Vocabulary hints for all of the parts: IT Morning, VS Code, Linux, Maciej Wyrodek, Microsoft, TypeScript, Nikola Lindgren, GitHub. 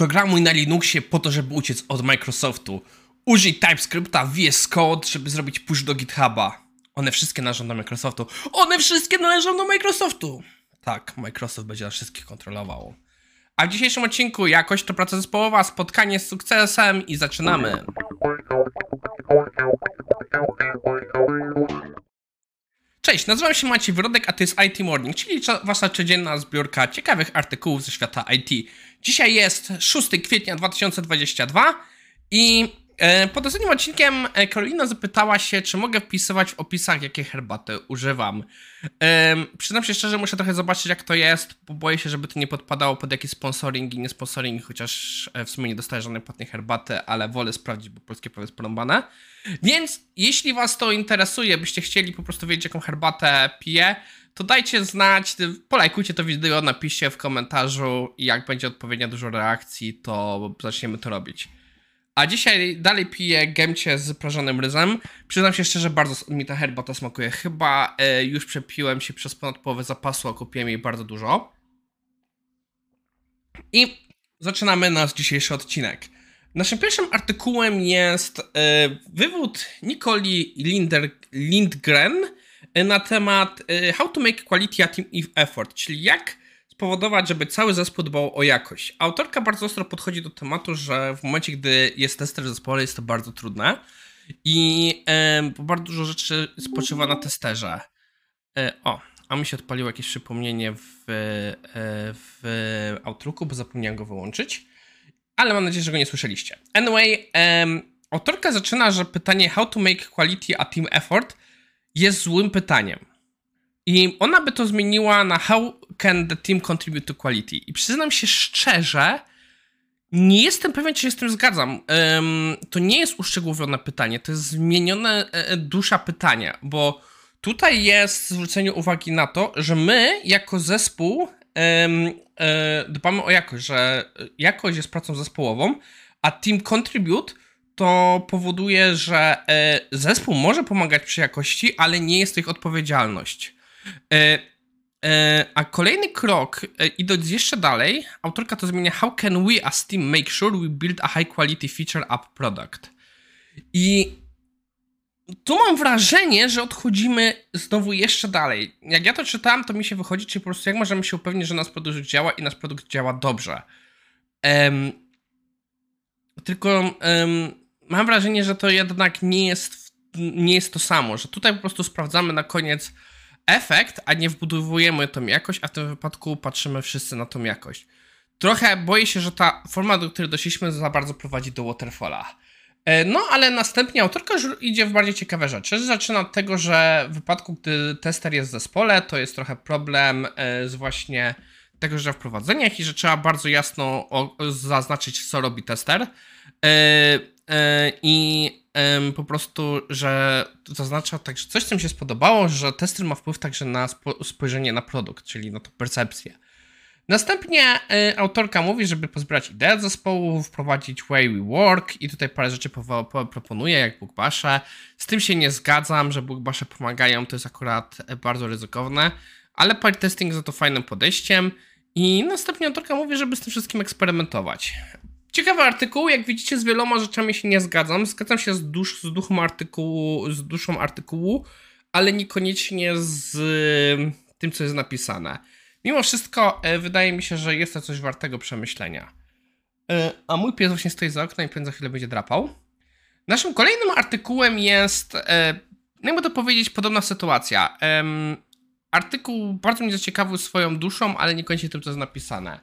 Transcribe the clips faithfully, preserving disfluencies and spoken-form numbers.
Programuj na Linuxie po to, żeby uciec od Microsoftu. Użyj TypeScripta, V S Code, żeby zrobić push do GitHuba. One wszystkie należą do Microsoftu. One wszystkie należą do Microsoftu! Tak, Microsoft będzie nas wszystkich kontrolował. A w dzisiejszym odcinku jakość to praca zespołowa, spotkanie z sukcesem i zaczynamy. Cześć, nazywam się Maciej Wyrodek, a to jest I T Morning, czyli wasza codzienna zbiórka ciekawych artykułów ze świata I T. Dzisiaj jest szóstego kwietnia dwa tysiące dwudziestego drugiego i e, pod ostatnim odcinkiem Karolina zapytała się, czy mogę wpisywać w opisach, jakie herbaty używam. E, przyznam się szczerze, muszę trochę zobaczyć, jak to jest, bo boję się, żeby to nie podpadało pod jakieś sponsoring i nie sponsoring, chociaż w sumie nie dostaję żadnej płatnej herbaty, ale wolę sprawdzić, bo polskie prawo jest porąbane. Więc jeśli was to interesuje, byście chcieli po prostu wiedzieć, jaką herbatę piję, to dajcie znać, polajkujcie to wideo, napiszcie w komentarzu i jak będzie odpowiednio dużo reakcji, to zaczniemy to robić. A dzisiaj dalej piję gemcie z prażonym ryzem. Przyznam się szczerze, bardzo mi ta herbata smakuje. Chyba y, już przepiłem się przez ponad połowę zapasu, a kupiłem jej bardzo dużo. I zaczynamy nasz dzisiejszy odcinek. Naszym pierwszym artykułem jest y, wywód Nikoli Linder, Lindgren na temat y, How to make quality a team effort, czyli jak spowodować, żeby cały zespół dbał o jakość. Autorka bardzo ostro podchodzi do tematu, że w momencie, gdy jest tester w zespole, jest to bardzo trudne i y, bardzo dużo rzeczy spoczywa na testerze. Y, o, a mi się odpaliło jakieś przypomnienie w, w Outlooku, bo zapomniałem go wyłączyć. Ale mam nadzieję, że go nie słyszeliście. Anyway, um, autorka zaczyna, że pytanie how to make quality a team effort jest złym pytaniem. I ona by to zmieniła na how can the team contribute to quality. I przyznam się szczerze, nie jestem pewien, czy się z tym zgadzam. Um, to nie jest uszczegółowione pytanie, to jest zmieniona e, dusza pytania, bo tutaj jest zwrócenie uwagi na to, że my jako zespół dbamy o jakość, że jakość jest pracą zespołową, a team contribute to powoduje, że zespół może pomagać przy jakości, ale nie jest to ich odpowiedzialność. A kolejny krok, idąc jeszcze dalej, autorka to zmienia how can we as team make sure we build a high quality feature up product. I tu mam wrażenie, że odchodzimy znowu jeszcze dalej. Jak ja to czytałem, to mi się wychodzi, czyli po prostu jak możemy się upewnić, że nasz produkt działa i nasz produkt działa dobrze. Um, tylko um, mam wrażenie, że to jednak nie jest, nie jest to samo, że tutaj po prostu sprawdzamy na koniec efekt, a nie wbudowujemy tą jakość, a w tym wypadku patrzymy wszyscy na tą jakość. Trochę boję się, że ta forma, do której doszliśmy, za bardzo prowadzi do waterfalla. No, ale następnie autorka już idzie w bardziej ciekawe rzeczy. Zaczyna od tego, że w wypadku, gdy tester jest w zespole, to jest trochę problem z właśnie tego, że wprowadzeniach i że trzeba bardzo jasno zaznaczyć, co robi tester. I po prostu, że zaznacza także coś, co mi się spodobało, że tester ma wpływ także na spojrzenie na produkt, czyli na tą percepcję. Następnie y, autorka mówi, żeby pozbierać idee od zespołu, wprowadzić way we work i tutaj parę rzeczy proponuje, jak bookbasze. Z tym się nie zgadzam, że bookbasze pomagają, to jest akurat bardzo ryzykowne, ale pair testing za to fajnym podejściem i następnie autorka mówi, żeby z tym wszystkim eksperymentować. Ciekawy artykuł, jak widzicie z wieloma rzeczami się nie zgadzam, zgadzam się z, dusz, z, duchem artykułu, z duszą artykułu, ale niekoniecznie z y, tym, co jest napisane. Mimo wszystko e, wydaje mi się, że jest to coś wartego przemyślenia. E, a mój pies właśnie stoi za oknem i pewnie za chwilę będzie drapał. Naszym kolejnym artykułem jest, e, jakby to powiedzieć, podobna sytuacja. E, artykuł bardzo mnie zaciekawił swoją duszą, ale niekoniecznie tym, co jest napisane.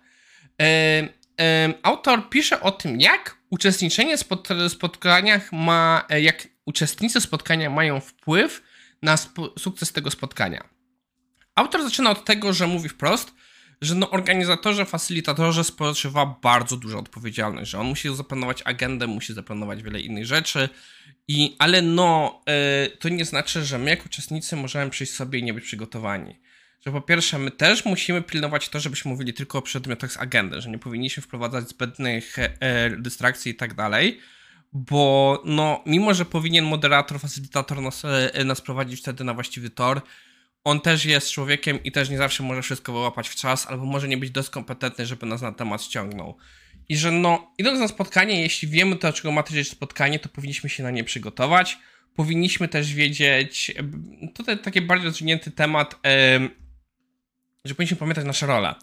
E, e, autor pisze o tym, jak uczestniczenie w spotkaniach ma, jak uczestnicy spotkania mają wpływ na sukces tego spotkania. Autor zaczyna od tego, że mówi wprost, że no organizatorze, facylitatorze spoczywa bardzo duża odpowiedzialność, że on musi zaplanować agendę, musi zaplanować wiele innych rzeczy, i, ale no yy, to nie znaczy, że my jako uczestnicy możemy przyjść sobie i nie być przygotowani. Że po pierwsze my też musimy pilnować to, żebyśmy mówili tylko o przedmiotach z agendy, że nie powinniśmy wprowadzać zbędnych yy, dystrakcji i tak dalej. Bo no mimo, że powinien moderator, facylitator nas, yy, nas prowadzić wtedy na właściwy tor, on też jest człowiekiem i też nie zawsze może wszystko wyłapać w czas, albo może nie być dość kompetentny, żeby nas na temat ściągnął. i że no, idąc na spotkanie, jeśli wiemy, to czego ma tydzień spotkanie, to powinniśmy się na nie przygotować. Powinniśmy też wiedzieć, tutaj taki bardziej rozwinięty temat, yy, że powinniśmy pamiętać nasze role.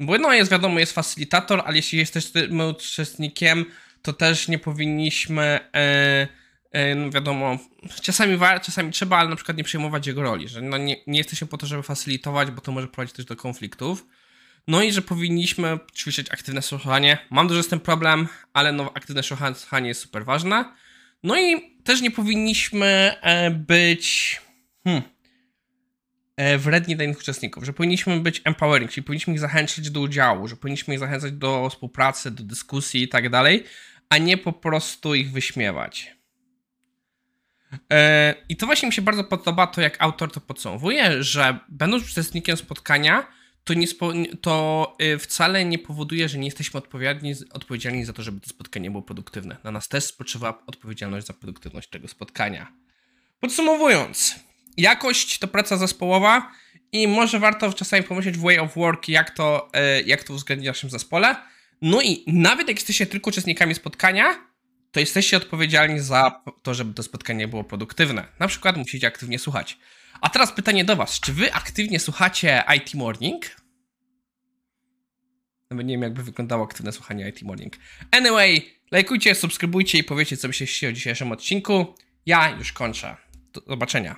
Bo no jest wiadomo, jest facylitator, ale jeśli jesteśmy uczestnikiem, to też nie powinniśmy, yy, yy, no wiadomo, czasami, czasami trzeba, ale na przykład nie przejmować jego roli, że no nie, nie jesteśmy po to, żeby facylitować, bo to może prowadzić też do konfliktów. No i że powinniśmy ćwiczyć aktywne słuchanie. Mam duży z tym problem, ale no, aktywne słuchanie jest super ważne. No i też nie powinniśmy być hmm, wredni dla innych uczestników, że powinniśmy być empowering, czyli powinniśmy ich zachęcać do udziału, że powinniśmy ich zachęcać do współpracy, do dyskusji i tak dalej, a nie po prostu ich wyśmiewać. I to właśnie mi się bardzo podoba, to jak autor to podsumowuje, że będąc uczestnikiem spotkania, To, nie spo, to wcale nie powoduje, że nie jesteśmy odpowiedzialni, odpowiedzialni za to, żeby to spotkanie było produktywne. Na nas też spoczywa odpowiedzialność za produktywność tego spotkania. Podsumowując, jakość to praca zespołowa i może warto czasami pomyśleć w way of work, jak to, jak to uwzględnić w naszym zespole. No i nawet jak jesteście tylko uczestnikami spotkania, to jesteście odpowiedzialni za to, żeby to spotkanie było produktywne. Na przykład musicie aktywnie słuchać. A teraz pytanie do was. Czy wy aktywnie słuchacie I T Morning? Nawet nie wiem, jakby wyglądało aktywne słuchanie I T Morning. Anyway, lajkujcie, subskrybujcie i powiecie, co myślicie o dzisiejszym odcinku. Ja już kończę. Do zobaczenia.